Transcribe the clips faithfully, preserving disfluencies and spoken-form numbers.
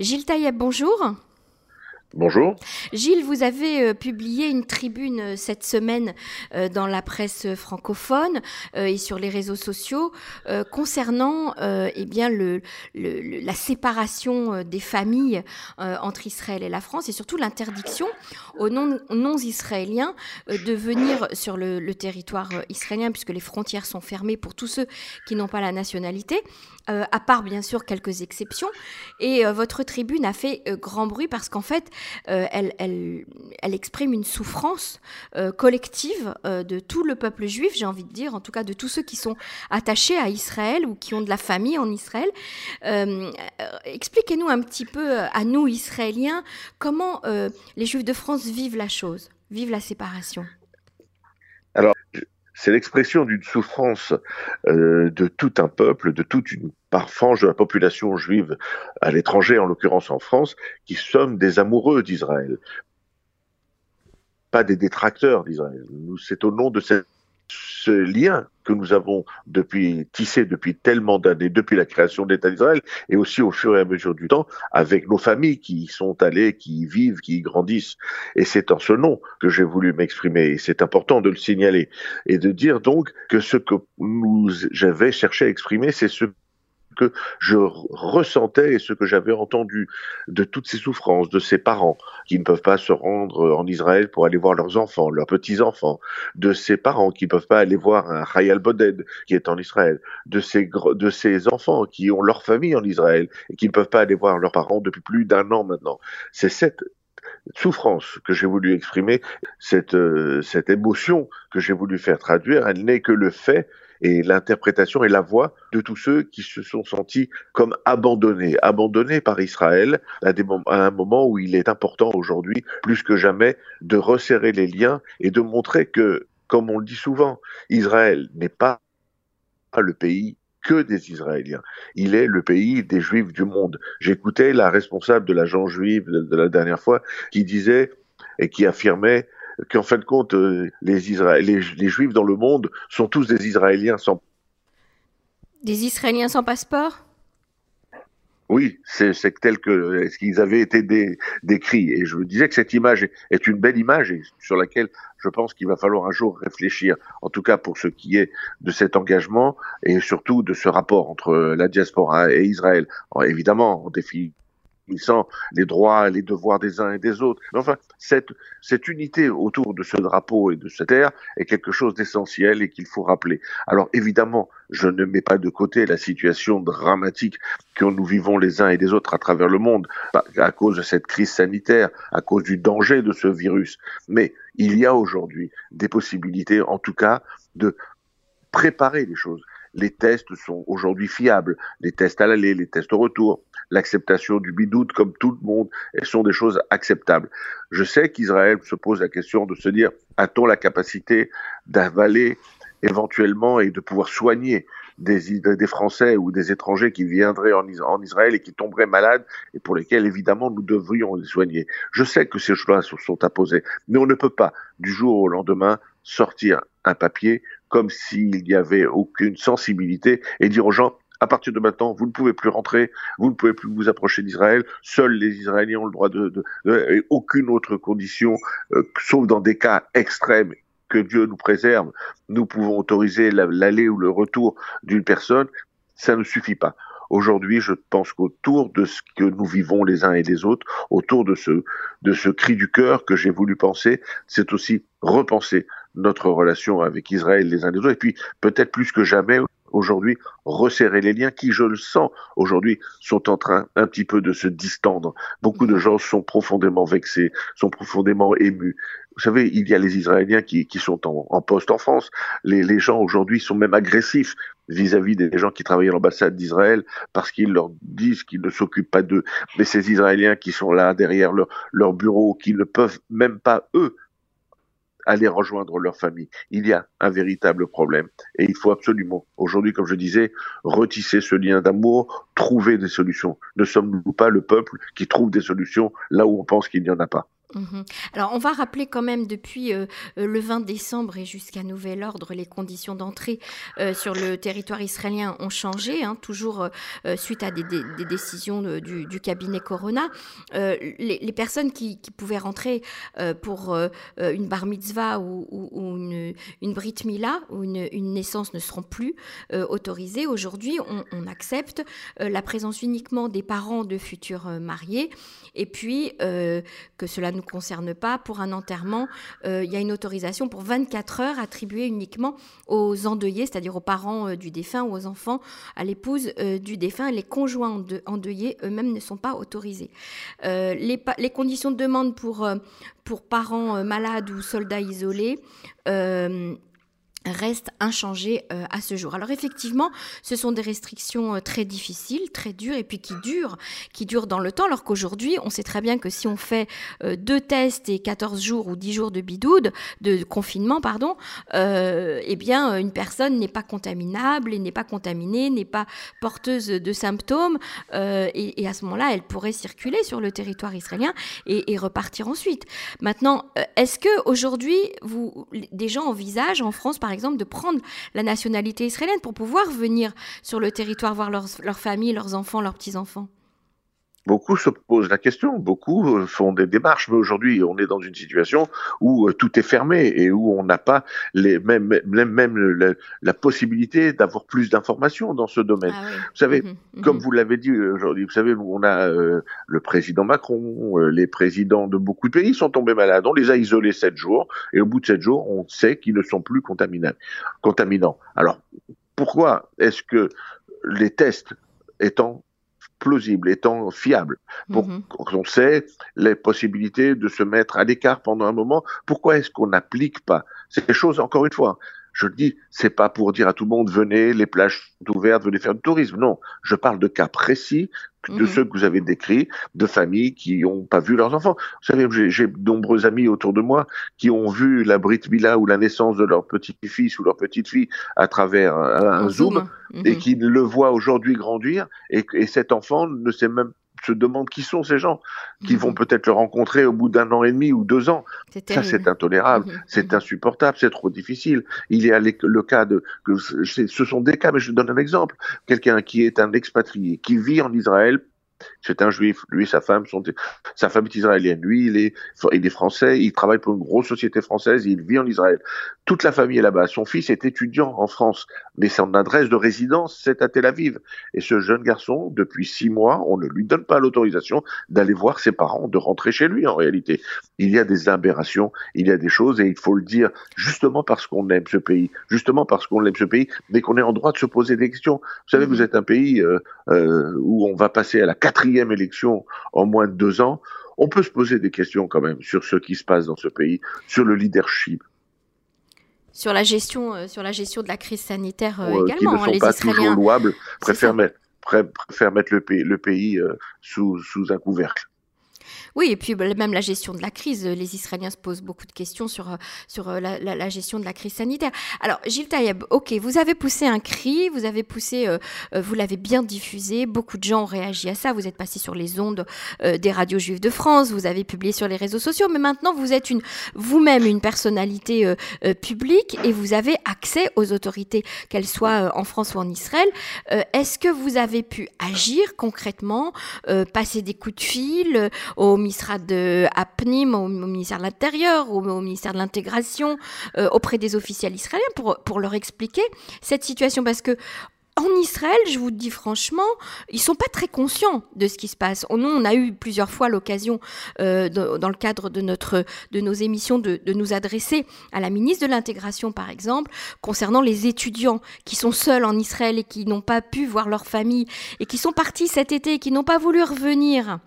Gilles Taïeb, bonjour. Bonjour. Gilles, vous avez euh, publié une tribune euh, cette semaine euh, dans la presse francophone euh, et sur les réseaux sociaux euh, concernant euh, eh bien, le, le, le, la séparation euh, des familles euh, entre Israël et la France et surtout l'interdiction aux non, non-israéliens euh, de venir sur le, le territoire israélien puisque les frontières sont fermées pour tous ceux qui n'ont pas la nationalité, euh, à part bien sûr quelques exceptions. Et euh, votre tribune a fait euh, grand bruit parce qu'en fait, Euh, elle, elle, elle exprime une souffrance euh, collective euh, de tout le peuple juif, j'ai envie de dire, en tout cas de tous ceux qui sont attachés à Israël ou qui ont de la famille en Israël. Euh, expliquez-nous un petit peu, à nous, Israéliens, comment euh, les Juifs de France vivent la chose, vivent la séparation. Alors, c'est l'expression d'une souffrance euh, de tout un peuple, de toute une par frange de la population juive à l'étranger, en l'occurrence en France, qui sommes des amoureux d'Israël, pas des détracteurs d'Israël. Nous, c'est au nom de ce, ce lien que nous avons depuis, tissé depuis tellement d'années, depuis la création de l'État d'Israël, et aussi au fur et à mesure du temps, avec nos familles qui y sont allées, qui y vivent, qui y grandissent. Et c'est en ce nom que j'ai voulu m'exprimer, et c'est important de le signaler, et de dire donc que ce que nous, j'avais cherché à exprimer, c'est ce que je ressentais et ce que j'avais entendu de toutes ces souffrances de ces parents qui ne peuvent pas se rendre en Israël pour aller voir leurs enfants, leurs petits-enfants, de ces parents qui ne peuvent pas aller voir un Hayal Boded qui est en Israël, de ces, de ces enfants qui ont leur famille en Israël et qui ne peuvent pas aller voir leurs parents depuis plus d'un an maintenant. C'est cette souffrance que j'ai voulu exprimer, cette, euh, cette émotion que j'ai voulu faire traduire, elle n'est que le fait et l'interprétation et la voix de tous ceux qui se sont sentis comme abandonnés, abandonnés par Israël à, des mom- à un moment où il est important aujourd'hui, plus que jamais, de resserrer les liens et de montrer que, comme on le dit souvent, Israël n'est pas le pays que des Israéliens. Il est le pays des Juifs du monde. J'écoutais la responsable de l'agence juive de, de la dernière fois qui disait et qui affirmait qu'en fin de compte, les, Isra- les, les Juifs dans le monde sont tous des Israéliens sans... Des Israéliens sans passeport ? Oui, c'est, c'est tel que ce qu'ils avaient été dé, décrits. Et je me disais que cette image est une belle image et sur laquelle je pense qu'il va falloir un jour réfléchir, en tout cas pour ce qui est de cet engagement et surtout de ce rapport entre la diaspora et Israël. Alors, évidemment, on défie... sans les droits, les devoirs des uns et des autres. Mais enfin, cette, cette unité autour de ce drapeau et de cette terre est quelque chose d'essentiel et qu'il faut rappeler. Alors évidemment, je ne mets pas de côté la situation dramatique que nous vivons les uns et les autres à travers le monde, à cause de cette crise sanitaire, à cause du danger de ce virus. Mais il y a aujourd'hui des possibilités, en tout cas, de préparer les choses. Les tests sont aujourd'hui fiables, les tests à l'aller, les tests au retour, l'acceptation du bidoute comme tout le monde, elles sont des choses acceptables. Je sais qu'Israël se pose la question de se dire, a-t-on la capacité d'avaler éventuellement et de pouvoir soigner des, des Français ou des étrangers qui viendraient en, en Israël et qui tomberaient malades et pour lesquels évidemment nous devrions les soigner. Je sais que ces choses-là sont à poser, mais on ne peut pas du jour au lendemain sortir un papier comme s'il n'y avait aucune sensibilité et dire aux gens, à partir de maintenant, vous ne pouvez plus rentrer, vous ne pouvez plus vous approcher d'Israël, seuls les Israéliens ont le droit de... de, de et aucune autre condition, euh, sauf dans des cas extrêmes que Dieu nous préserve, nous pouvons autoriser la, l'aller ou le retour d'une personne, ça ne suffit pas. Aujourd'hui, je pense qu'autour de ce que nous vivons les uns et les autres, autour de ce, de ce cri du cœur que j'ai voulu penser, c'est aussi repenser notre relation avec Israël les uns les autres, et puis peut-être plus que jamais aujourd'hui, resserrer les liens qui, je le sens, aujourd'hui sont en train un petit peu de se distendre. Beaucoup de gens sont profondément vexés, sont profondément émus. Vous savez, il y a les Israéliens qui, qui sont en, en poste en France. Les, les gens aujourd'hui sont même agressifs vis-à-vis des gens qui travaillent à l'ambassade d'Israël parce qu'ils leur disent qu'ils ne s'occupent pas d'eux. Mais ces Israéliens qui sont là derrière leur, leur bureau, qui ne peuvent même pas, eux, aller rejoindre leur famille. Il y a un véritable problème et il faut absolument, aujourd'hui, comme je disais, retisser ce lien d'amour, trouver des solutions. Ne sommes-nous pas le peuple qui trouve des solutions là où on pense qu'il n'y en a pas ? Mmh. Alors, on va rappeler quand même depuis euh, le vingt décembre et jusqu'à nouvel ordre, les conditions d'entrée euh, sur le territoire israélien ont changé, hein, toujours euh, suite à des, des, des décisions de, du, du cabinet Corona. Euh, les, les personnes qui, qui pouvaient rentrer euh, pour euh, une bar mitzvah ou, ou, ou une, une Brit Mila ou une, une naissance ne seront plus euh, autorisées. Aujourd'hui, on, on accepte euh, la présence uniquement des parents de futurs euh, mariés et puis euh, que cela ne concerne pas. Pour un enterrement, euh, il y a une autorisation pour vingt-quatre heures attribuée uniquement aux endeuillés, c'est-à-dire aux parents euh, du défunt ou aux enfants, à l'épouse euh, du défunt. Les conjoints endeuillés eux-mêmes ne sont pas autorisés. Euh, les, pa- les conditions de demande pour, euh, pour parents euh, malades ou soldats isolés euh, reste inchangé euh, à ce jour. Alors effectivement, ce sont des restrictions euh, très difficiles, très dures, et puis qui durent, qui durent dans le temps, alors qu'aujourd'hui, on sait très bien que si on fait euh, deux tests et quatorze jours ou dix jours de bidoude, de confinement, pardon, euh, eh bien, une personne n'est pas contaminable, et n'est pas contaminée, n'est pas porteuse de symptômes, euh, et, et à ce moment-là, elle pourrait circuler sur le territoire israélien et, et repartir ensuite. Maintenant, est-ce qu'aujourd'hui, des gens envisagent, en France, par exemple, exemple de prendre la nationalité israélienne pour pouvoir venir sur le territoire voir leurs leur familles, leurs enfants, leurs petits-enfants? Beaucoup se posent la question, beaucoup font des démarches, mais aujourd'hui on est dans une situation où tout est fermé et où on n'a pas les mêmes, même, même la, la possibilité d'avoir plus d'informations dans ce domaine. Ah oui. Vous savez, mmh, mmh. comme vous l'avez dit aujourd'hui, vous savez, on a euh, le président Macron, euh, les présidents de beaucoup de pays sont tombés malades, on les a isolés sept jours et au bout de sept jours, on sait qu'ils ne sont plus contaminants. Alors, pourquoi est-ce que les tests étant plausible, étant fiable. Pour, mmh. On sait les possibilités de se mettre à l'écart pendant un moment. Pourquoi est-ce qu'on n'applique pas ces choses, encore une fois? Je le dis, c'est pas pour dire à tout le monde, venez, les plages sont ouvertes, venez faire du tourisme. Non, je parle de cas précis, de mmh. ceux que vous avez décrits, de familles qui n'ont pas vu leurs enfants. Vous savez, j'ai, j'ai de nombreux amis autour de moi qui ont vu la Brit Mila ou la naissance de leur petit-fils ou leur petite-fille à travers un, un, un Zoom, zoom. Mmh. et qui le voient aujourd'hui grandir et, et cet enfant ne sait même se demande qui sont ces gens qui mmh. vont peut-être le rencontrer au bout d'un an et demi ou deux ans. C'est ça, c'est intolérable, mmh. c'est insupportable, c'est trop difficile. Il y a le cas de, que ce sont des cas, mais je donne un exemple. Quelqu'un qui est un expatrié, qui vit en Israël, c'est un juif, lui et sa femme sont, sa femme est israélienne, lui il est, il est français, il travaille pour une grosse société française, il vit en Israël. Toute la famille est là-bas, son fils est étudiant en France, mais son adresse de résidence c'est à Tel Aviv. Et ce jeune garçon, depuis six mois, on ne lui donne pas l'autorisation d'aller voir ses parents, de rentrer chez lui en réalité. Il y a des aberrations, il y a des choses, et il faut le dire, justement parce qu'on aime ce pays, justement parce qu'on aime ce pays, mais qu'on est en droit de se poser des questions. Vous savez, vous êtes un pays euh, euh, où on va passer à la quatrième élection en moins de deux ans, on peut se poser des questions quand même sur ce qui se passe dans ce pays, sur le leadership. Sur la gestion, euh, sur la gestion de la crise sanitaire euh, euh, également. Qui ne sont les pas Israéliens... toujours louables, préfèrent mettre, préfèrent mettre le pays, le pays euh, sous, sous un couvercle. Oui, et puis même la gestion de la crise, les Israéliens se posent beaucoup de questions sur, sur la, la, la gestion de la crise sanitaire. Alors, Gilles Taïeb, ok, vous avez poussé un cri, vous avez poussé, euh, vous l'avez bien diffusé, beaucoup de gens ont réagi à ça, vous êtes passé sur les ondes euh, des radios juives de France, vous avez publié sur les réseaux sociaux, mais maintenant vous êtes une, vous-même une personnalité euh, euh, publique et vous avez accès aux autorités, qu'elles soient euh, en France ou en Israël. Euh, est-ce que vous avez pu agir concrètement, euh, passer des coups de fil euh, au ministère de Apnim, au ministère de l'Intérieur, au, au ministère de l'Intégration, euh, auprès des officiels israéliens pour, pour leur expliquer cette situation? Parce que en Israël, je vous dis franchement, ils ne sont pas très conscients de ce qui se passe. Nous, on a eu plusieurs fois l'occasion, euh, de, dans le cadre de, notre, de nos émissions, de, de nous adresser à la ministre de l'Intégration, par exemple, concernant les étudiants qui sont seuls en Israël et qui n'ont pas pu voir leur famille et qui sont partis cet été et qui n'ont pas voulu revenir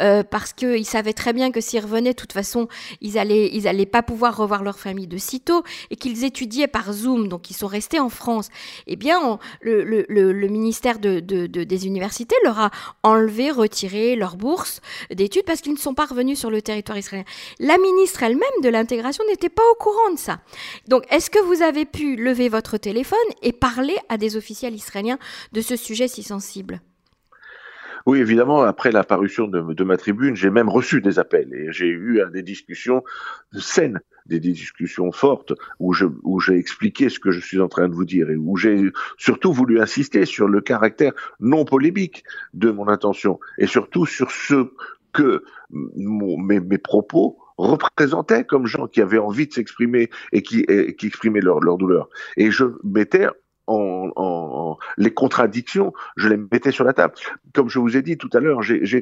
euh, parce qu'ils savaient très bien que s'ils revenaient, de toute façon, ils n'allaient ils allaient pas pouvoir revoir leur famille de sitôt et qu'ils étudiaient par Zoom, donc ils sont restés en France. Eh bien, on, le, le Le, le, le ministère de, de, de, des universités leur a enlevé, retiré leur bourse d'études parce qu'ils ne sont pas revenus sur le territoire israélien. La ministre elle-même de l'intégration n'était pas au courant de ça. Donc, est-ce que vous avez pu lever votre téléphone et parler à des officiels israéliens de ce sujet si sensible ? Oui, évidemment, après la parution de, de ma tribune, j'ai même reçu des appels et j'ai eu uh, des discussions saines, des discussions fortes où je, où j'ai expliqué ce que je suis en train de vous dire et où j'ai surtout voulu insister sur le caractère non polémique de mon intention et surtout sur ce que mon, mes, mes propos représentaient comme gens qui avaient envie de s'exprimer et qui, et, qui exprimaient leur, leur douleur. Et je mettais En, en, en les contradictions, je les mettais sur la table. Comme je vous ai dit tout à l'heure, j'ai, j'ai,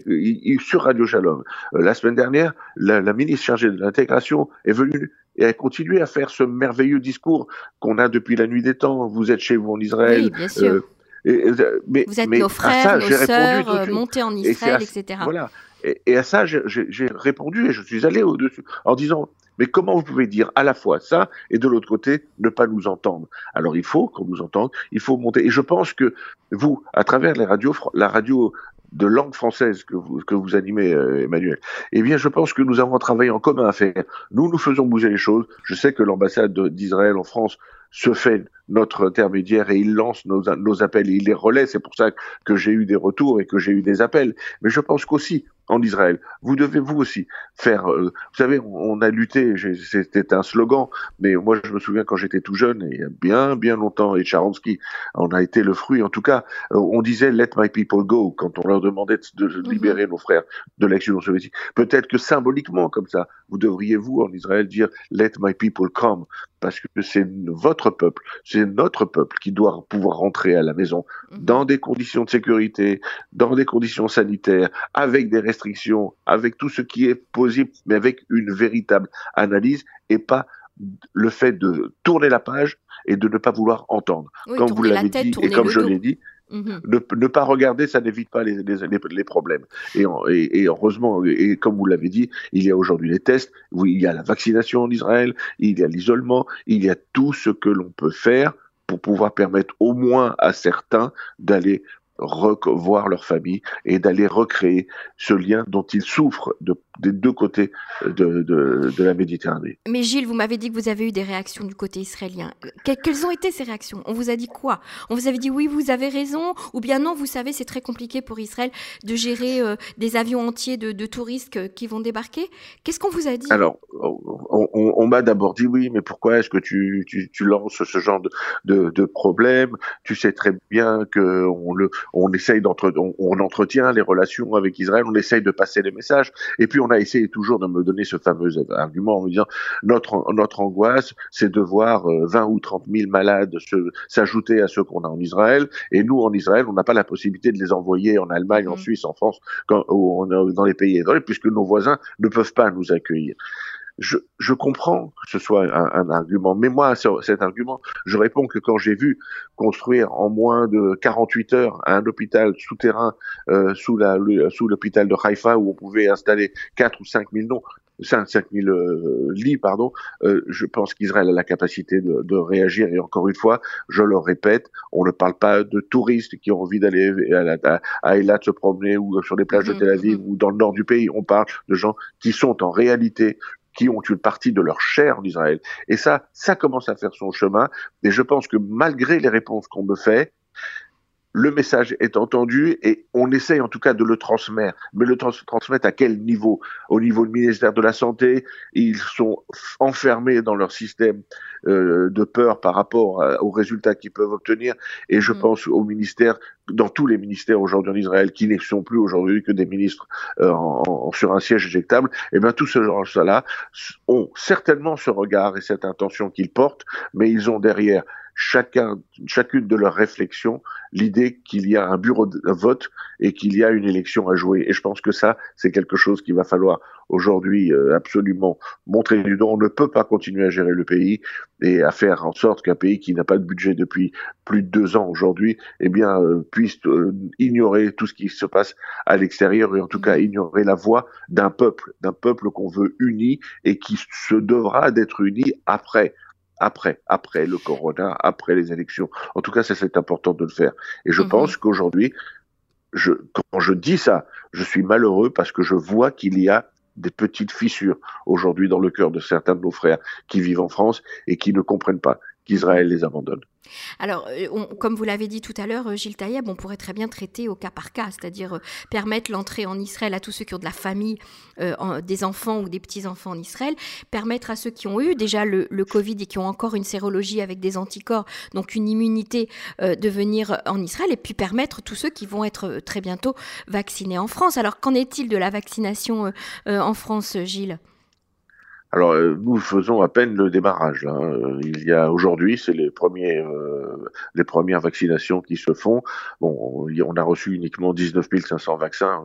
sur Radio Shalom, euh, la semaine dernière, la, la ministre chargée de l'intégration est venue et a continué à faire ce merveilleux discours qu'on a depuis la nuit des temps. Vous êtes chez vous en Israël. Oui, bien sûr. Euh, et, mais, vous êtes mais nos frères, ça, nos sœurs, montés en Israël, et à, et cetera. Voilà. Et, et à ça, j'ai, j'ai répondu et je suis allé au-dessus en disant... Mais comment vous pouvez dire à la fois ça et de l'autre côté ne pas nous entendre? Alors il faut qu'on nous entende, il faut monter. Et je pense que vous, à travers les radios, la radio de langue française que vous, que vous animez, euh, Emmanuel, eh bien je pense que nous avons un travail en commun à faire. Nous, nous faisons bouger les choses. Je sais que l'ambassade d'Israël en France se fait notre intermédiaire et il lance nos, nos appels et il les relaie. C'est pour ça que j'ai eu des retours et que j'ai eu des appels. Mais je pense qu'aussi, en Israël, vous devez vous aussi faire, euh, vous savez, on, on a lutté, c'était un slogan, mais moi je me souviens quand j'étais tout jeune, et il y a bien bien longtemps, et Charonsky en a été le fruit, en tout cas, euh, on disait « let my people go » quand on leur demandait de, de libérer mm-hmm. nos frères de l'ex-Union soviétique. Peut-être que symboliquement, comme ça, vous devriez vous, en Israël, dire « let my people come », parce que c'est votre peuple, c'est notre peuple qui doit pouvoir rentrer à la maison dans des conditions de sécurité, dans des conditions sanitaires, avec des restrictions, avec tout ce qui est possible, mais avec une véritable analyse et pas le fait de tourner la page et de ne pas vouloir entendre. Oui, comme vous l'avez dit et comme je l'ai dit, Mmh. Ne, ne pas regarder, ça n'évite pas les, les, les, les problèmes. Et, en, et, et heureusement, et comme vous l'avez dit, il y a aujourd'hui les tests, il y a la vaccination en Israël, il y a l'isolement, il y a tout ce que l'on peut faire pour pouvoir permettre au moins à certains d'aller revoir leur famille et d'aller recréer ce lien dont ils souffrent de, des deux côtés de, de, de la Méditerranée. Mais Gilles, vous m'avez dit que vous avez eu des réactions du côté israélien. Que, quelles ont été ces réactions? On vous a dit quoi? On vous avait dit oui, vous avez raison, ou bien non, vous savez, c'est très compliqué pour Israël de gérer euh, des avions entiers de, de touristes qui vont débarquer. Qu'est-ce qu'on vous a dit? Alors, on, on, on m'a d'abord dit oui, mais pourquoi est-ce que tu, tu, tu lances ce genre de, de, de problème? Tu sais très bien que on le On essaye d'entre, on, on entretient les relations avec Israël, on essaye de passer les messages, et puis on a essayé toujours de me donner ce fameux argument en me disant notre notre angoisse, c'est de voir vingt ou trente mille malades se, s'ajouter à ceux qu'on a en Israël, et nous en Israël, on n'a pas la possibilité de les envoyer en Allemagne, mmh. en Suisse, en France, quand, ou, dans les pays étrangers, puisque nos voisins ne peuvent pas nous accueillir. Je, je comprends que ce soit un, un argument, mais moi, ce, cet argument, je réponds que quand j'ai vu construire en moins de quarante-huit heures un hôpital souterrain euh, sous, la, le, sous l'hôpital de Haïfa où on pouvait installer quatre ou cinq mille noms, cinq mille euh, lits, pardon, euh, je pense qu'Israël a la capacité de, de réagir. Et encore une fois, je le répète, on ne parle pas de touristes qui ont envie d'aller à, à, à Eilat se promener ou sur les plages mmh, de Tel Aviv mmh. ou dans le nord du pays. On parle de gens qui sont en réalité qui ont une partie de leur chair en Israël. Et ça, ça commence à faire son chemin. Et je pense que malgré les réponses qu'on me fait, le message est entendu et on essaye en tout cas de le transmettre. Mais le trans- transmettre à quel niveau? Au niveau du ministère de la Santé, ils sont enfermés dans leur système euh, de peur par rapport à, aux résultats qu'ils peuvent obtenir. Et je mmh. pense au ministère, dans tous les ministères aujourd'hui en Israël, qui ne sont plus aujourd'hui que des ministres euh, en, en, sur un siège éjectable. Et bien tous ces gens-là ont certainement ce regard et cette intention qu'ils portent, mais ils ont derrière chacun, chacune de leurs réflexions, l'idée qu'il y a un bureau de vote et qu'il y a une élection à jouer. Et je pense que ça, c'est quelque chose qu'il va falloir aujourd'hui euh, absolument montrer du doigt. On ne peut pas continuer à gérer le pays et à faire en sorte qu'un pays qui n'a pas de budget depuis plus de deux ans aujourd'hui, eh bien, euh, puisse euh, ignorer tout ce qui se passe à l'extérieur et en tout cas ignorer la voix d'un peuple, d'un peuple qu'on veut uni et qui se devra d'être uni après. Après, après le corona, après les élections. En tout cas, ça, c'est important de le faire. Et je mmh. pense qu'aujourd'hui, je, quand je dis ça, je suis malheureux parce que je vois qu'il y a des petites fissures aujourd'hui dans le cœur de certains de nos frères qui vivent en France et qui ne comprennent pas qu'Israël les abandonne. Alors, on, comme vous l'avez dit tout à l'heure, Gilles Taïeb, on pourrait très bien traiter au cas par cas, c'est-à-dire permettre l'entrée en Israël à tous ceux qui ont de la famille, euh, en, des enfants ou des petits-enfants en Israël, permettre à ceux qui ont eu déjà le, le Covid et qui ont encore une sérologie avec des anticorps, donc une immunité, euh, de venir en Israël, et puis permettre tous ceux qui vont être très bientôt vaccinés en France. Alors, qu'en est-il de la vaccination euh, euh, en France, Gilles ? Alors, nous faisons à peine le démarrage, là. Il y a aujourd'hui, c'est les premiers, euh, les premières vaccinations qui se font. Bon, on a reçu uniquement dix-neuf mille cinq cents vaccins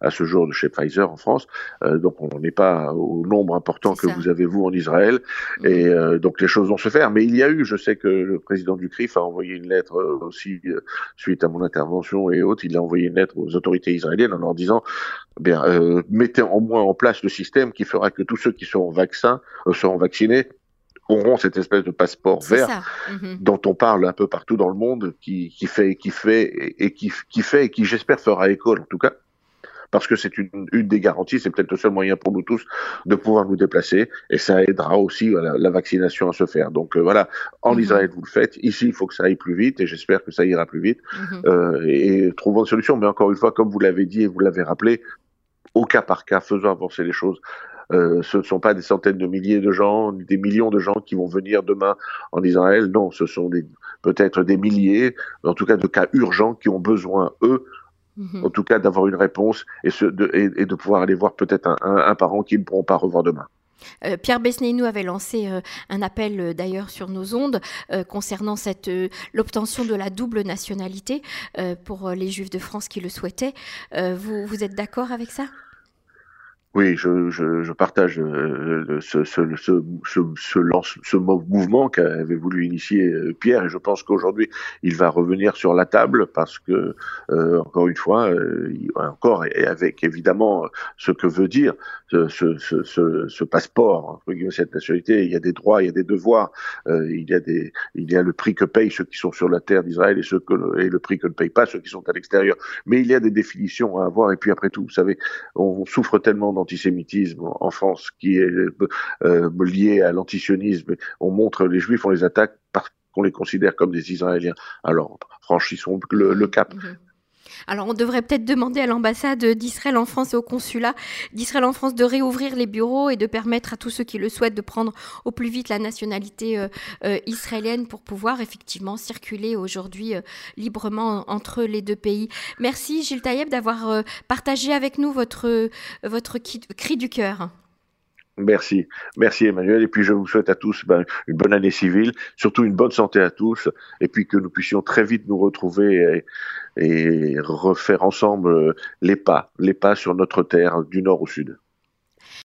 à ce jour de chez Pfizer en France, euh, donc on n'est pas au nombre important que vous avez vous en Israël. Et euh, donc les choses vont se faire. Mais il y a eu, je sais que le président du C R I F a envoyé une lettre aussi euh, suite à mon intervention et autres. Il a envoyé une lettre aux autorités israéliennes en leur disant, bien, euh, mettez au moins en place le système qui fera que tous ceux qui seront vaccinés Vaccins, euh, seront vaccinés, auront cette espèce de passeport c'est vert mmh. dont on parle un peu partout dans le monde, qui, qui fait, qui fait et, et qui, qui fait et qui j'espère fera école en tout cas, parce que c'est une, une des garanties, c'est peut-être le seul moyen pour nous tous de pouvoir nous déplacer, et ça aidera aussi voilà, la vaccination à se faire. Donc euh, voilà, en mmh. Israël vous le faites, ici il faut que ça aille plus vite et j'espère que ça ira plus vite mmh. euh, et, et trouvons une solution. Mais encore une fois, comme vous l'avez dit et vous l'avez rappelé, au cas par cas, faisons avancer les choses. Euh, ce ne sont pas des centaines de milliers de gens, des millions de gens qui vont venir demain en Israël. Non, ce sont des, peut-être des milliers, en tout cas de cas urgents qui ont besoin, eux, mm-hmm. en tout cas d'avoir une réponse et, ce, de, et, et de pouvoir aller voir peut-être un, un, un parent qu'ils ne pourront pas revoir demain. Euh, Pierre Besnénou avait lancé euh, un appel euh, d'ailleurs sur nos ondes euh, concernant cette, euh, l'obtention de la double nationalité euh, pour les Juifs de France qui le souhaitaient. Euh, vous, vous êtes d'accord avec ça ? Oui, je, je, je partage euh, ce, ce, ce, ce, ce, lance, ce mouvement qu'avait voulu initier Pierre, et je pense qu'aujourd'hui il va revenir sur la table parce que, euh, encore une fois, euh, encore et avec évidemment ce que veut dire ce, ce, ce, ce, ce passeport, cette nationalité, il y a des droits, il y a des devoirs, euh, il y a des, il y a le prix que payent ceux qui sont sur la terre d'Israël et ceux que, et le prix que ne payent pas ceux qui sont à l'extérieur. Mais il y a des définitions à avoir, et puis après tout, vous savez, on, on souffre tellement d'antisémitisme en France qui est euh, lié à l'antisionisme. On montre les Juifs, on les attaque parce qu'on les considère comme des Israéliens. Alors, franchissons le, le cap. Mmh. Alors, on devrait peut-être demander à l'ambassade d'Israël en France et au consulat d'Israël en France de réouvrir les bureaux et de permettre à tous ceux qui le souhaitent de prendre au plus vite la nationalité euh, euh, israélienne pour pouvoir effectivement circuler aujourd'hui euh, librement entre les deux pays. Merci Gilles Taïeb d'avoir euh, partagé avec nous votre, euh, votre qui, cri du cœur. Merci. Merci Emmanuel. Et puis je vous souhaite à tous ben, une bonne année civile, surtout une bonne santé à tous, et puis que nous puissions très vite nous retrouver et, et refaire ensemble les pas, les pas sur notre terre du nord au sud.